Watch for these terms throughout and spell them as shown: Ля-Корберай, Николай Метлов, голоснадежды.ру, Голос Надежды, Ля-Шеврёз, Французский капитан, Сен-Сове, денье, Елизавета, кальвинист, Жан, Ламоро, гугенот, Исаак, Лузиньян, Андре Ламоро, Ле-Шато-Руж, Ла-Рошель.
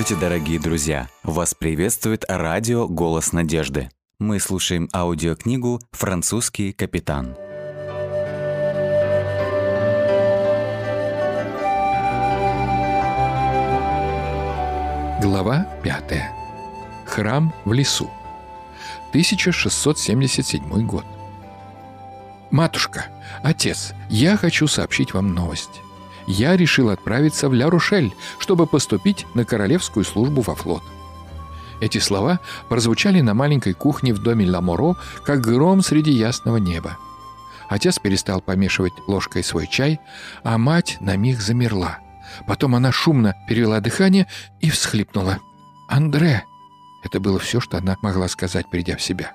Здравствуйте, дорогие друзья! Вас приветствует радио «Голос Надежды». Мы слушаем аудиокнигу «Французский капитан». Глава 5. Храм в лесу. 1677 год. «Матушка, отец, я хочу сообщить вам новость. Я решил отправиться в Ла-Рошель, чтобы поступить на королевскую службу во флот». Эти слова прозвучали на маленькой кухне в доме Ламоро, как гром среди ясного неба. Отец перестал помешивать ложкой свой чай, а мать на миг замерла. Потом она шумно перевела дыхание и всхлипнула. «Андре!» — это было все, что она могла сказать, придя в себя.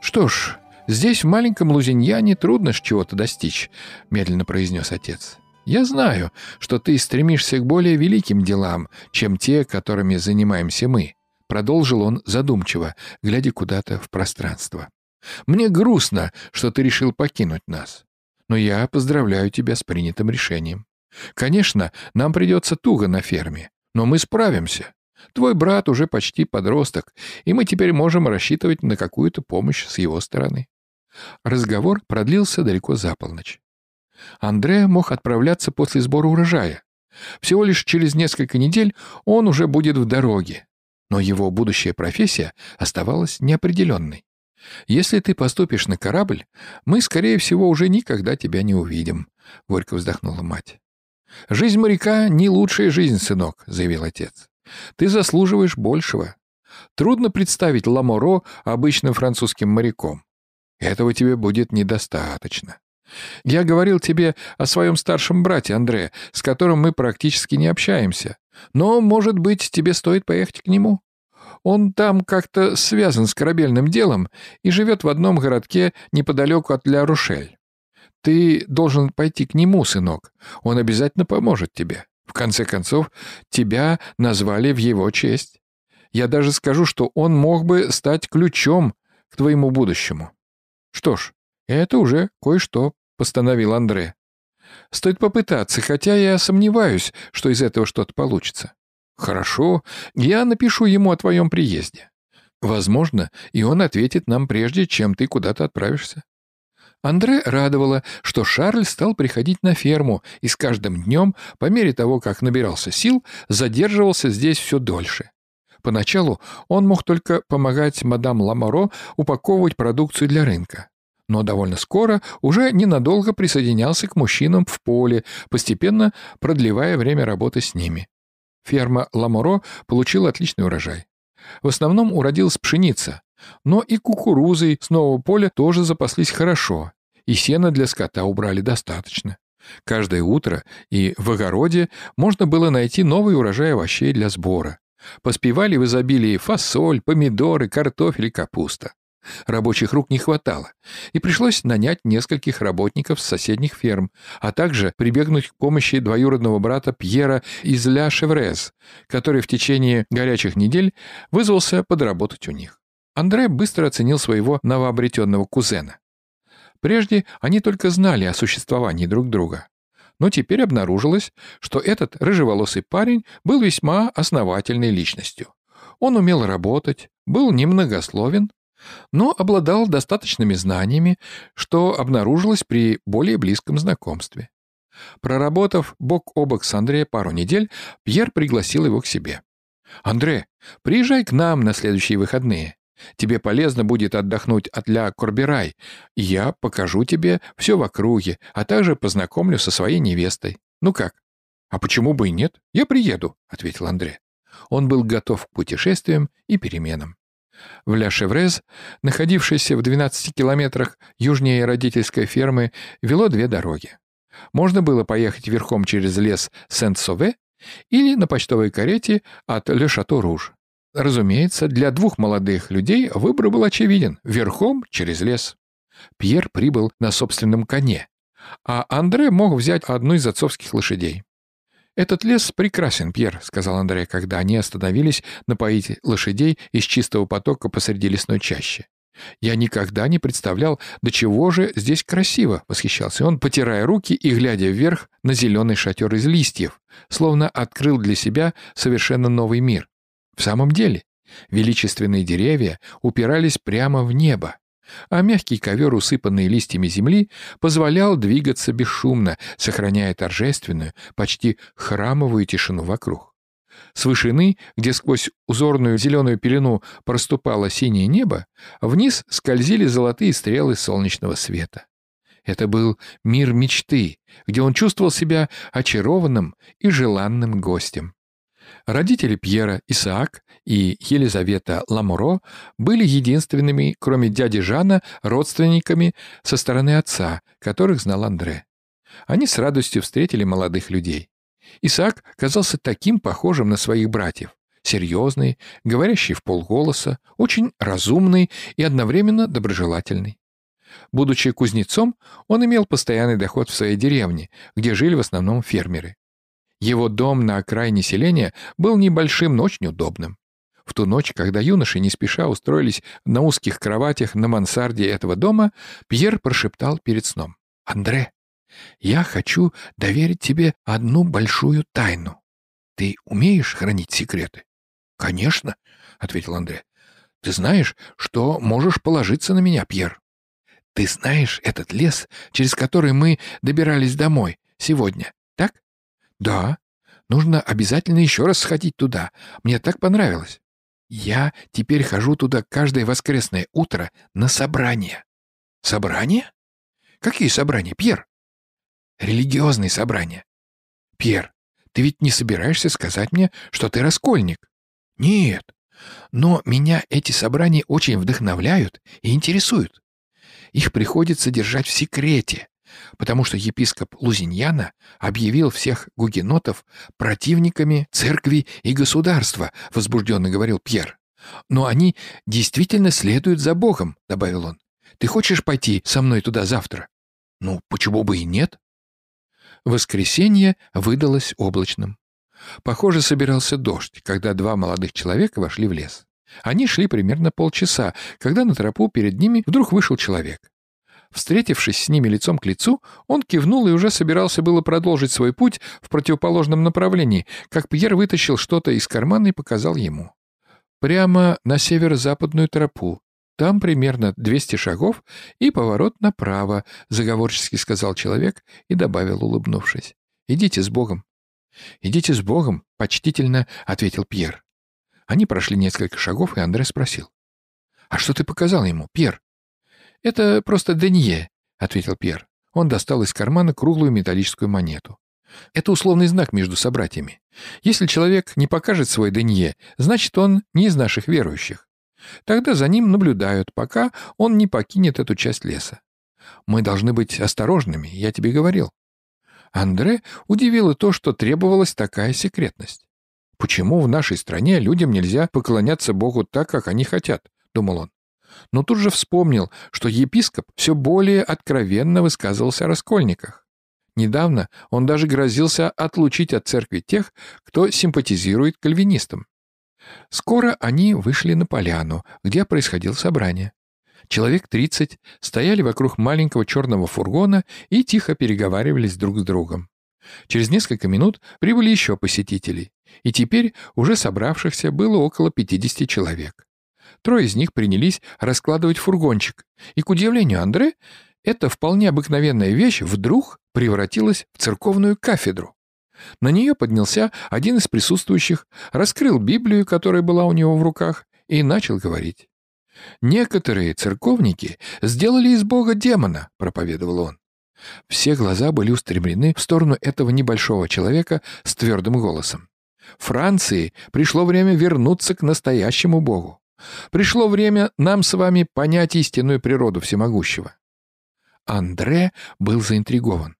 «Что ж, здесь, в маленьком Лузиньяне, трудно чего-то достичь», — медленно произнес отец. «Я знаю, что ты стремишься к более великим делам, чем те, которыми занимаемся мы», — продолжил он задумчиво, глядя куда-то в пространство. «Мне грустно, что ты решил покинуть нас, но я поздравляю тебя с принятым решением. Конечно, нам придется туго на ферме, но мы справимся. Твой брат уже почти подросток, и мы теперь можем рассчитывать на какую-то помощь с его стороны». Разговор продлился далеко за полночь. Андре мог отправляться после сбора урожая. Всего лишь через несколько недель он уже будет в дороге. Но его будущая профессия оставалась неопределенной. «Если ты поступишь на корабль, мы, скорее всего, уже никогда тебя не увидим», — горько вздохнула мать. «Жизнь моряка — не лучшая жизнь, сынок», — заявил отец. «Ты заслуживаешь большего. Трудно представить Ламоро обычным французским моряком. Этого тебе будет недостаточно. Я говорил тебе о своем старшем брате Андре, с которым мы практически не общаемся. Но, может быть, тебе стоит поехать к нему? Он там как-то связан с корабельным делом и живет в одном городке неподалеку от Ла-Рошель. Ты должен пойти к нему, сынок. Он обязательно поможет тебе. В конце концов, тебя назвали в его честь. Я даже скажу, что он мог бы стать ключом к твоему будущему». «Что ж, это уже кое-что», — постановил Андре. «Стоит попытаться, хотя я сомневаюсь, что из этого что-то получится». «Хорошо, я напишу ему о твоем приезде. Возможно, и он ответит нам прежде, чем ты куда-то отправишься». Андре радовало, что Шарль стал приходить на ферму и с каждым днем, по мере того, как набирался сил, задерживался здесь все дольше. Поначалу он мог только помогать мадам Ламоро упаковывать продукцию для рынка, но довольно скоро уже ненадолго присоединялся к мужчинам в поле, постепенно продлевая время работы с ними. Ферма Ламоро получила отличный урожай. В основном уродилась пшеница, но и кукурузой с нового поля тоже запаслись хорошо, и сена для скота убрали достаточно. Каждое утро и в огороде можно было найти новый урожай овощей для сбора. Поспевали в изобилии фасоль, помидоры, картофель и капуста. Рабочих рук не хватало, и пришлось нанять нескольких работников с соседних ферм, а также прибегнуть к помощи двоюродного брата Пьера из Ля-Шеврёз, который в течение горячих недель вызвался подработать у них. Андре быстро оценил своего новообретенного кузена. Прежде они только знали о существовании друг друга, но теперь обнаружилось, что этот рыжеволосый парень был весьма основательной личностью. Он умел работать, был немногословен, но обладал достаточными знаниями, что обнаружилось при более близком знакомстве. Проработав бок о бок с Андре пару недель, Пьер пригласил его к себе. «Андре, приезжай к нам на следующие выходные. Тебе полезно будет отдохнуть от Ля-Корберай, и я покажу тебе все в округе, а также познакомлю со своей невестой. Ну как?» «А почему бы и нет? Я приеду», — ответил Андре. Он был готов к путешествиям и переменам. В Ля-Шеврёз, находившейся в 12 километрах южнее родительской фермы, вело две дороги. Можно было поехать верхом через лес Сен-Сове или на почтовой карете от Ле-Шато-Руж. Разумеется, для двух молодых людей выбор был очевиден — верхом через лес. Пьер прибыл на собственном коне, а Андре мог взять одну из отцовских лошадей. «Этот лес прекрасен, Пьер», — сказал Андре, когда они остановились напоить лошадей из чистого потока посреди лесной чащи. «Я никогда не представлял, до чего же здесь красиво!» — восхищался он, потирая руки и глядя вверх на зеленый шатер из листьев, словно открыл для себя совершенно новый мир. В самом деле, величественные деревья упирались прямо в небо, а мягкий ковер, усыпанный листьями земли, позволял двигаться бесшумно, сохраняя торжественную, почти храмовую тишину вокруг. С вышины, где сквозь узорную зеленую пелену проступало синее небо, вниз скользили золотые стрелы солнечного света. Это был мир мечты, где он чувствовал себя очарованным и желанным гостем. Родители Пьера, Исаак и Елизавета Ламоро были единственными, кроме дяди Жана, родственниками со стороны отца, которых знал Андре. Они с радостью встретили молодых людей. Исаак казался таким похожим на своих братьев. Серьезный, говорящий вполголоса, очень разумный и одновременно доброжелательный. Будучи кузнецом, он имел постоянный доход в своей деревне, где жили в основном фермеры. Его дом на окраине селения был небольшим, но очень удобным. В ту ночь, когда юноши не спеша устроились на узких кроватях на мансарде этого дома, Пьер прошептал перед сном: «Андре, я хочу доверить тебе одну большую тайну. Ты умеешь хранить секреты?» «Конечно», — ответил Андре. «Ты знаешь, что можешь положиться на меня, Пьер. Ты знаешь этот лес, через который мы добирались домой сегодня, так?» «Да. Нужно обязательно еще раз сходить туда. Мне так понравилось. Я теперь хожу туда каждое воскресное утро на собрания». «Собрания? Какие собрания, Пьер?» «Религиозные собрания. Пьер, ты ведь не собираешься сказать мне, что ты раскольник?» «Нет. Но меня эти собрания очень вдохновляют и интересуют. Их приходится держать в секрете, потому что епископ Лузиньяна объявил всех гугенотов противниками церкви и государства», — возбужденно говорил Пьер. «Но они действительно следуют за Богом», — добавил он. «Ты хочешь пойти со мной туда завтра?» «Ну, почему бы и нет?» Воскресенье выдалось облачным. Похоже, собирался дождь, когда два молодых человека вошли в лес. Они шли примерно полчаса, когда на тропу перед ними вдруг вышел человек. Встретившись с ними лицом к лицу, он кивнул и уже собирался было продолжить свой путь в противоположном направлении, как Пьер вытащил что-то из кармана и показал ему. «Прямо на северо-западную тропу. Там примерно 200 шагов и поворот направо», — заговорчески сказал человек и добавил, улыбнувшись: «Идите с Богом». «Идите с Богом», — почтительно ответил Пьер. Они прошли несколько шагов, и Андре спросил: «А что ты показал ему, Пьер?» «Это просто денье», — ответил Пьер. Он достал из кармана круглую металлическую монету. «Это условный знак между собратьями. Если человек не покажет свой денье, значит, он не из наших верующих. Тогда за ним наблюдают, пока он не покинет эту часть леса. Мы должны быть осторожными, я тебе говорил». Андре удивило то, что требовалась такая секретность. «Почему в нашей стране людям нельзя поклоняться Богу так, как они хотят?» — думал он. Но тут же вспомнил, что епископ все более откровенно высказывался о раскольниках. Недавно он даже грозился отлучить от церкви тех, кто симпатизирует кальвинистам. Скоро они вышли на поляну, где происходило собрание. Человек 30 стояли вокруг маленького черного фургона и тихо переговаривались друг с другом. Через несколько минут прибыли еще посетителей, и теперь уже собравшихся было около 50 человек. Трое из них принялись раскладывать фургончик, и, к удивлению Андре, эта вполне обыкновенная вещь вдруг превратилась в церковную кафедру. На нее поднялся один из присутствующих, раскрыл Библию, которая была у него в руках, и начал говорить. «Некоторые церковники сделали из Бога демона», — проповедовал он. Все глаза были устремлены в сторону этого небольшого человека с твердым голосом. «Франции пришло время вернуться к настоящему Богу. Пришло время нам с вами понять истинную природу всемогущего». Андре был заинтригован.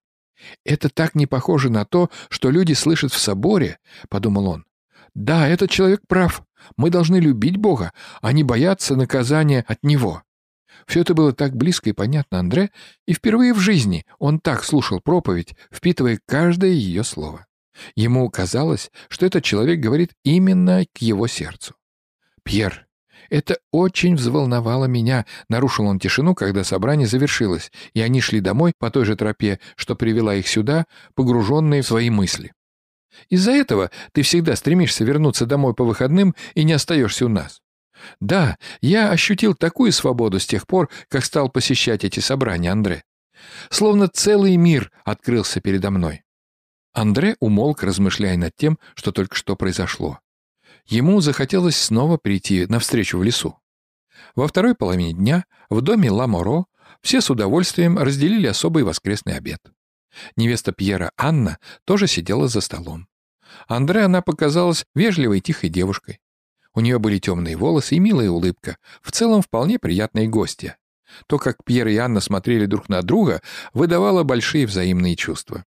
«Это так не похоже на то, что люди слышат в соборе», — подумал он. «Да, этот человек прав. Мы должны любить Бога, а не бояться наказания от Него». Все это было так близко и понятно Андре, и впервые в жизни он так слушал проповедь, впитывая каждое ее слово. Ему казалось, что этот человек говорит именно к его сердцу. «Пьер, Это очень взволновало меня. Нарушил он тишину, когда собрание завершилось, и они шли домой по той же тропе, что привела их сюда, погруженные в свои мысли. Из-за этого ты всегда стремишься вернуться домой по выходным и не остаешься у нас. Да, я ощутил такую свободу с тех пор, как стал посещать эти собрания, Андре. Словно целый мир открылся передо мной. Андре умолк, размышляя над тем, что только что произошло. Ему захотелось снова прийти навстречу в лесу. Во второй половине дня в доме Ламоро все с удовольствием разделили особый воскресный обед. Невеста Пьера Анна тоже сидела за столом. Андре она показалась вежливой и тихой девушкой. У нее были темные волосы и милая улыбка, в целом вполне приятные гостья. То, как Пьер и Анна смотрели друг на друга, выдавало большие взаимные чувства.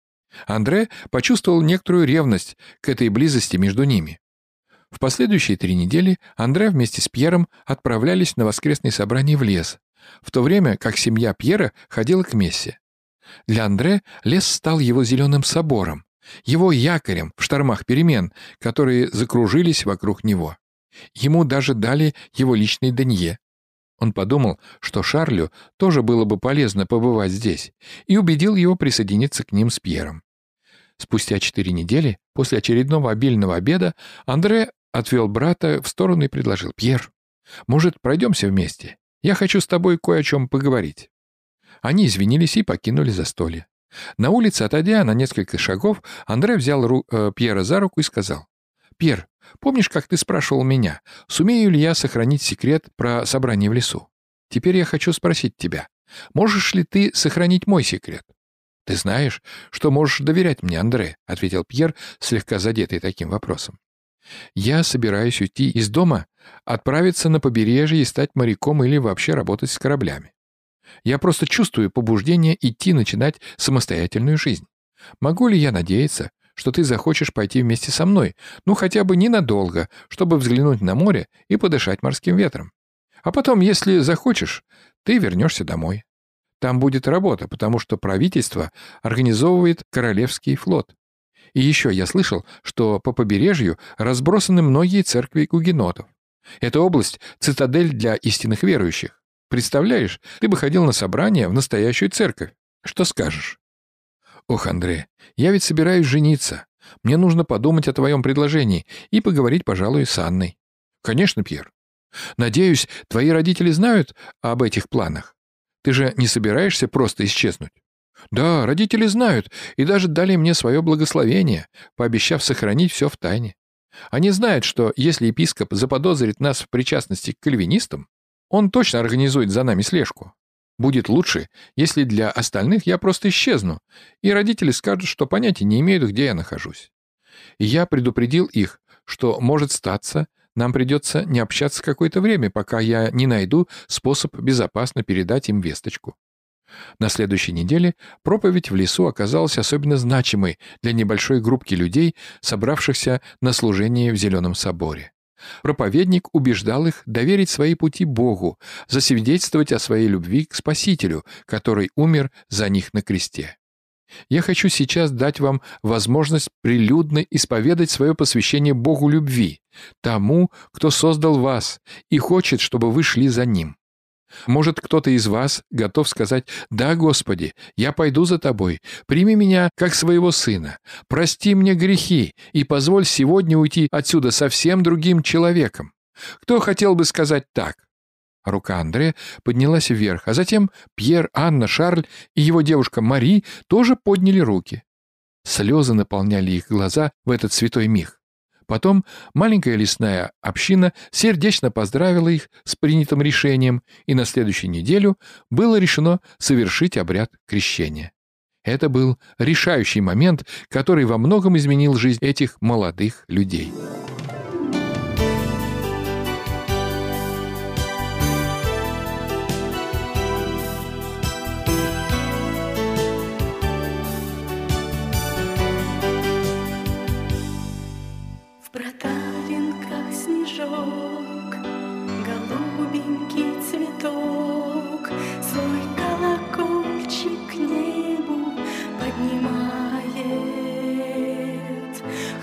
Андре почувствовал некоторую ревность к этой близости между ними. В последующие 3 недели Андре вместе с Пьером отправлялись на воскресные собрания в лес, в то время как семья Пьера ходила к мессе. Для Андре лес стал его зеленым собором, его якорем в штормах перемен, которые закружились вокруг него. Ему даже дали его личный денье. Он подумал, что Шарлю тоже было бы полезно побывать здесь, и убедил его присоединиться к ним с Пьером. Спустя 4 недели, после очередного обильного обеда, Андре отвел брата в сторону и предложил: «Пьер, может, пройдемся вместе? Я хочу с тобой кое о чем поговорить». Они извинились и покинули застолье. На улице, отойдя на несколько шагов, Андре взял Пьера за руку и сказал: «Пьер, помнишь, как ты спрашивал меня, сумею ли я сохранить секрет про собрание в лесу? Теперь я хочу спросить тебя, можешь ли ты сохранить мой секрет?» «Ты знаешь, что можешь доверять мне, Андре», — ответил Пьер, слегка задетый таким вопросом. «Я собираюсь уйти из дома, отправиться на побережье и стать моряком или вообще работать с кораблями. Я просто чувствую побуждение идти начинать самостоятельную жизнь. Могу ли я надеяться, что ты захочешь пойти вместе со мной, ну хотя бы ненадолго, чтобы взглянуть на море и подышать морским ветром? А потом, если захочешь, ты вернешься домой. Там будет работа, потому что правительство организовывает Королевский флот. И еще я слышал, что по побережью разбросаны многие церкви гугенотов. Эта область — цитадель для истинных верующих. Представляешь, ты бы ходил на собрание в настоящую церковь. Что скажешь?» «Ох, Андре, я ведь собираюсь жениться. Мне нужно подумать о твоем предложении и поговорить, пожалуй, с Анной». «Конечно, Пьер. Надеюсь, твои родители знают об этих планах. Ты же не собираешься просто исчезнуть?» «Да, родители знают и даже дали мне свое благословение, пообещав сохранить все в тайне. Они знают, что если епископ заподозрит нас в причастности к кальвинистам, он точно организует за нами слежку. Будет лучше, если для остальных я просто исчезну, и родители скажут, что понятия не имеют, где я нахожусь. И я предупредил их, что, может статься, нам придется не общаться какое-то время, пока я не найду способ безопасно передать им весточку». На следующей неделе проповедь в лесу оказалась особенно значимой для небольшой группки людей, собравшихся на служение в Зеленом соборе. Проповедник убеждал их доверить свои пути Богу, засвидетельствовать о своей любви к Спасителю, который умер за них на кресте. «Я хочу сейчас дать вам возможность прилюдно исповедать свое посвящение Богу любви, тому, кто создал вас и хочет, чтобы вы шли за Ним. Может, кто-то из вас готов сказать: «Да, Господи, я пойду за Тобой, прими меня как своего сына, прости мне грехи и позволь сегодня уйти отсюда совсем другим человеком». Кто хотел бы сказать так?» Рука Андре поднялась вверх, а затем Пьер, Анна, Шарль и его девушка Мари тоже подняли руки. Слезы наполняли их глаза в этот святой миг. Потом маленькая лесная община сердечно поздравила их с принятым решением, и на следующую неделю было решено совершить обряд крещения. Это был решающий момент, который во многом изменил жизнь этих молодых людей.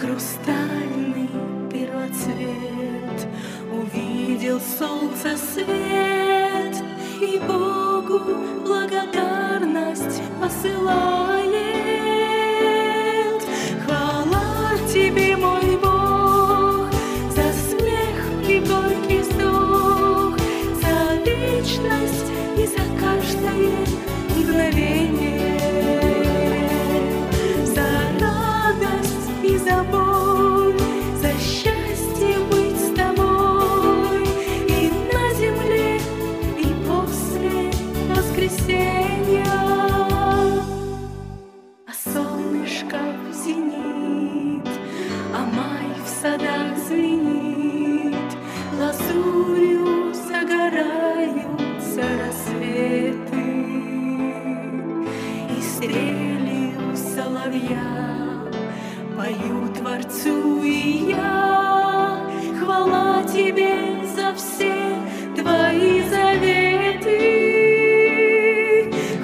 Хрустальный первоцвет. посылает. Хвала тебе, мой Бог, за смех и горький вздох, за вечность и за каждое мгновение, за радость и за боль, за счастье быть с тобой и на земле, и после воскресенья. А солнышко зенит, а май в садах звенит, лазурью загораются рассветы, и стрелью соловья пою Творцу и я. Хвала тебе за все твои заветы.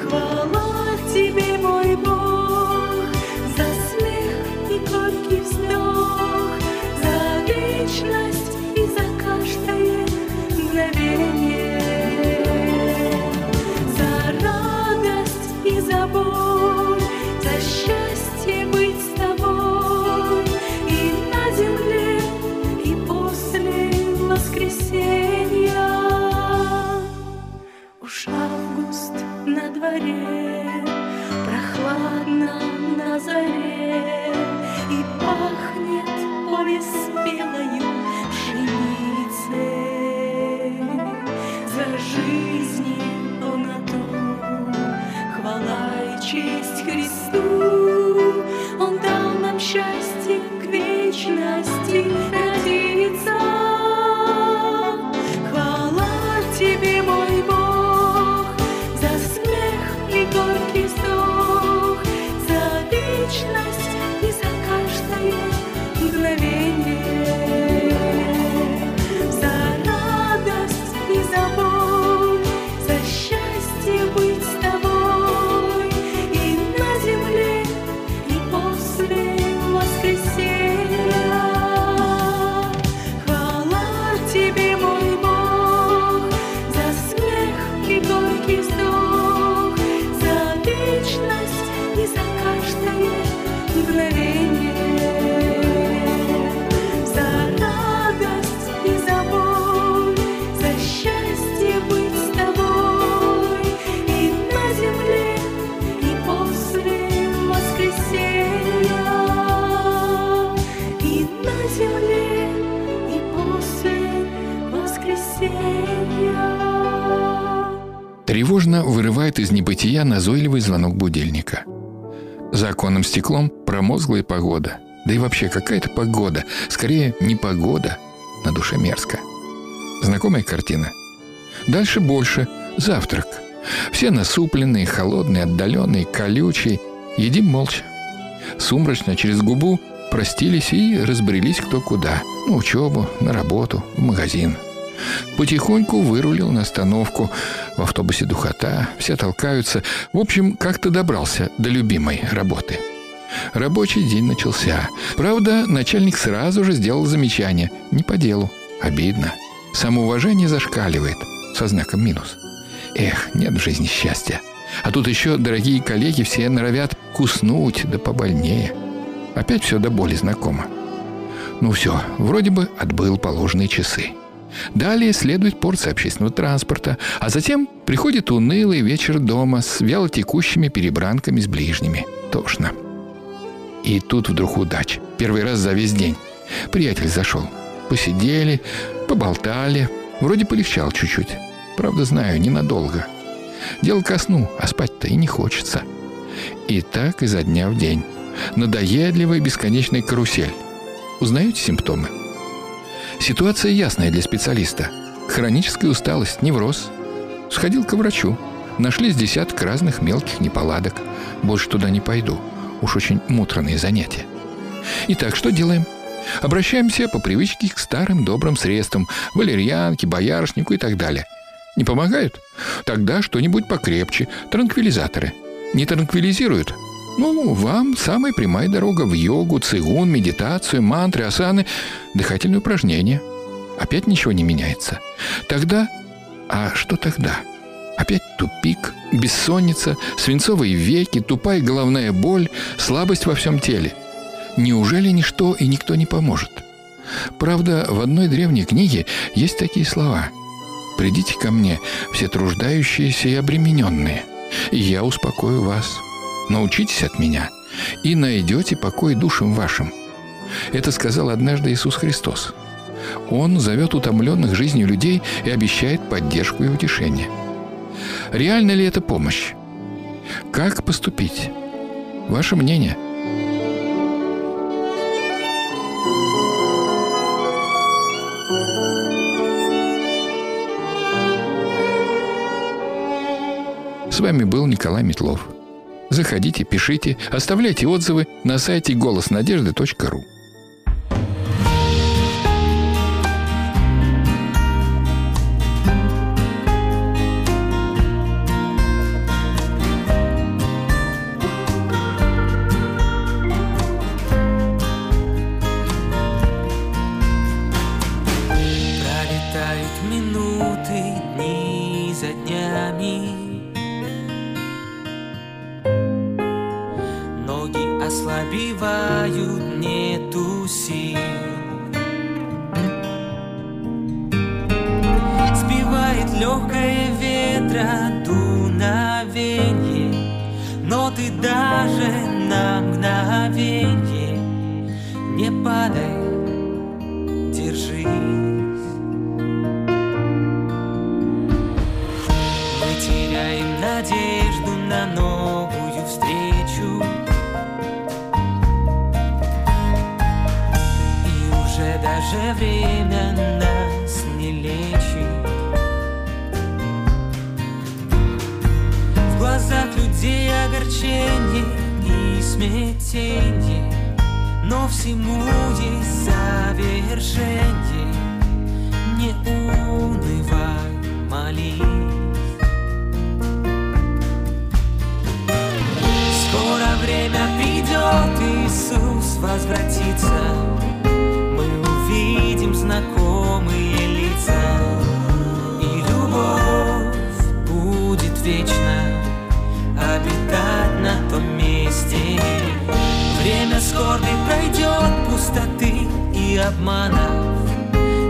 Хвала тебе, мой Бог, за смех и горький вздох, за вечность и за каждое мгновение, за радость и за боль, за счастье быть с тобой и на земле, и после воскресенья. Уж август на дворе, прохладно на заре, и пахнет повеспелою пшеницей. За жизни полноту, хвала и честь Христу, Он дал нам счастье к вечности родиться. Хвала тебе, мой Бог, за смех и горький вздох, за вечность и за каждое мгновение, за радость и за боль, за счастье быть с тобой и на земле, и после воскресенья. Хвала тебе, мой Бог, за смех и горький вздох, за вечность и за каждое мгновение, за радость и за боль, за счастье быть с тобой и на земле, и после воскресенья, и на земле, и после воскресенья. Тревожно вырывает из небытия назойливый звонок будильника. За оконным стеклом промозглая погода. Да и вообще, какая-то погода. Скорее, не погода. На душе мерзко. Знакомая картина. Дальше больше. Завтрак. Все насупленные, холодные, отдаленные, колючие. Едим молча. Сумрачно через губу простились и разбрелись кто куда. На учебу, на работу, в магазин. Потихоньку вырулил на остановку. В автобусе духота, все толкаются. В общем, как-то добрался до любимой работы. Рабочий день начался. Правда, начальник сразу же сделал замечание. Не по делу. Обидно. Самоуважение зашкаливает. Со знаком минус. Эх, нет в жизни счастья. А тут еще дорогие коллеги все норовят куснуть, да побольнее. Опять все до боли знакомо. Ну все, вроде бы отбыл положенные часы. Далее следует порция общественного транспорта, а затем приходит унылый вечер дома с вялотекущими перебранками с ближними. Тошно. И тут вдруг удача. Первый раз за весь день. Приятель зашел. Посидели, поболтали. Вроде полегчал чуть-чуть. Правда, знаю, ненадолго. Дело ко сну, а спать-то и не хочется. И так изо дня в день. Надоедливая бесконечная карусель. Узнаете симптомы? Ситуация ясная для специалиста. Хроническая усталость, невроз. Сходил к врачу. Нашлись десяток разных мелких неполадок. Больше туда не пойду. Уж очень муторные занятия. Итак, что делаем? Обращаемся по привычке к старым добрым средствам. Валерьянке, боярышнику и так далее. Не помогают? Тогда что-нибудь покрепче. Транквилизаторы. Не транквилизируют? Ну, вам самая прямая дорога в йогу, цигун, медитацию, мантры, асаны, дыхательные упражнения. Опять ничего не меняется. Тогда... А что тогда? Опять тупик, бессонница, свинцовые веки, тупая головная боль, слабость во всем теле. Неужели ничто и никто не поможет? Правда, в одной древней книге есть такие слова: «Придите ко мне, все труждающиеся и обремененные, и я успокою вас. Научитесь от меня, и найдете покой душам вашим». Это сказал однажды Иисус Христос. Он зовет утомленных жизнью людей и обещает поддержку и утешение. Реальна ли это помощь? Как поступить? Ваше мнение? С вами был Николай Метлов. Заходите, пишите, оставляйте отзывы на сайте голоснадежды.ру. Ослабевают, нету сил, сбивает легкое ветра дуновенье, но ты даже на мгновенье не падай, держись. Мы теряем надежду на новую встречу, даже время нас не лечит. В глазах людей огорчение и смятение, но всему есть завершение. Не унывай, молись. Скоро время придет, Иисус возвратится. Видим знакомые лица, и любовь будет вечно обитать на том месте. Время скорби пройдет, пустоты и обманов,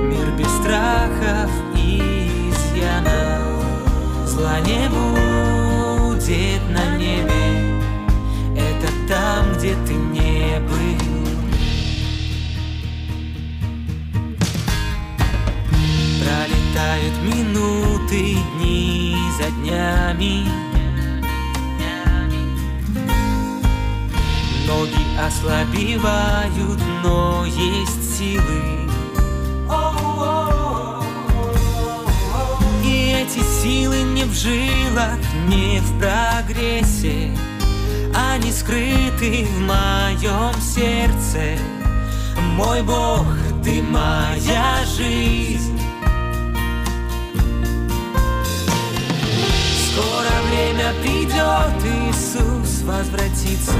мир без страхов и изъянов. Зла не будет на небе, это там, где ты не был. Пролетают минуты, дни за днями, ноги ослабевают, но есть силы, и эти силы не в жилах, не в прогрессе, они скрыты в моем сердце. Мой Бог, ты моя жизнь. Скоро время придет, Иисус возвратится.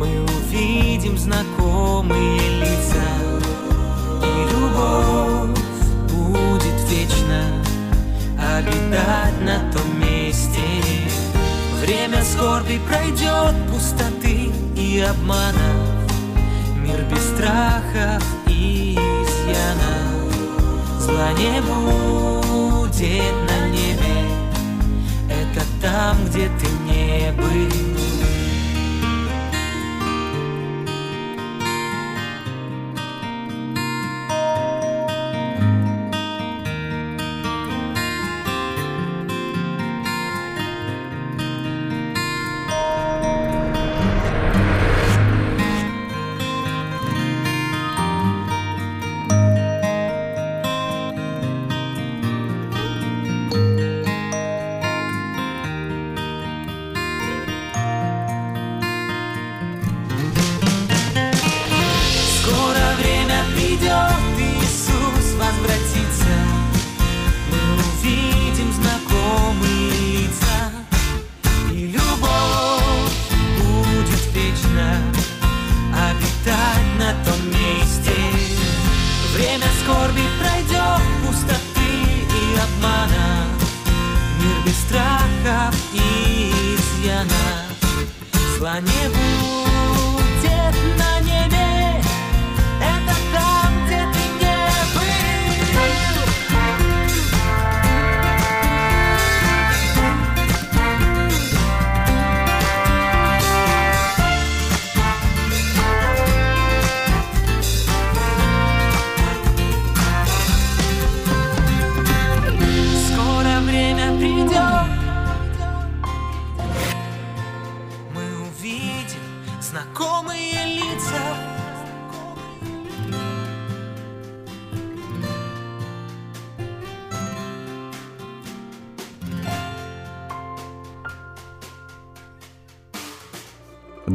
Мы увидим знакомые лица, и любовь будет вечно обитать на том месте. Время скорби пройдет, пустоты и обманов, мир без страхов и изъянов. Зла не будет на небе, это там, где ты не был. Скорби пройдет, пустоты и обмана, мир числа не будет на небе. Это там, где ты не был. Скоро время придет. Знакомые лица.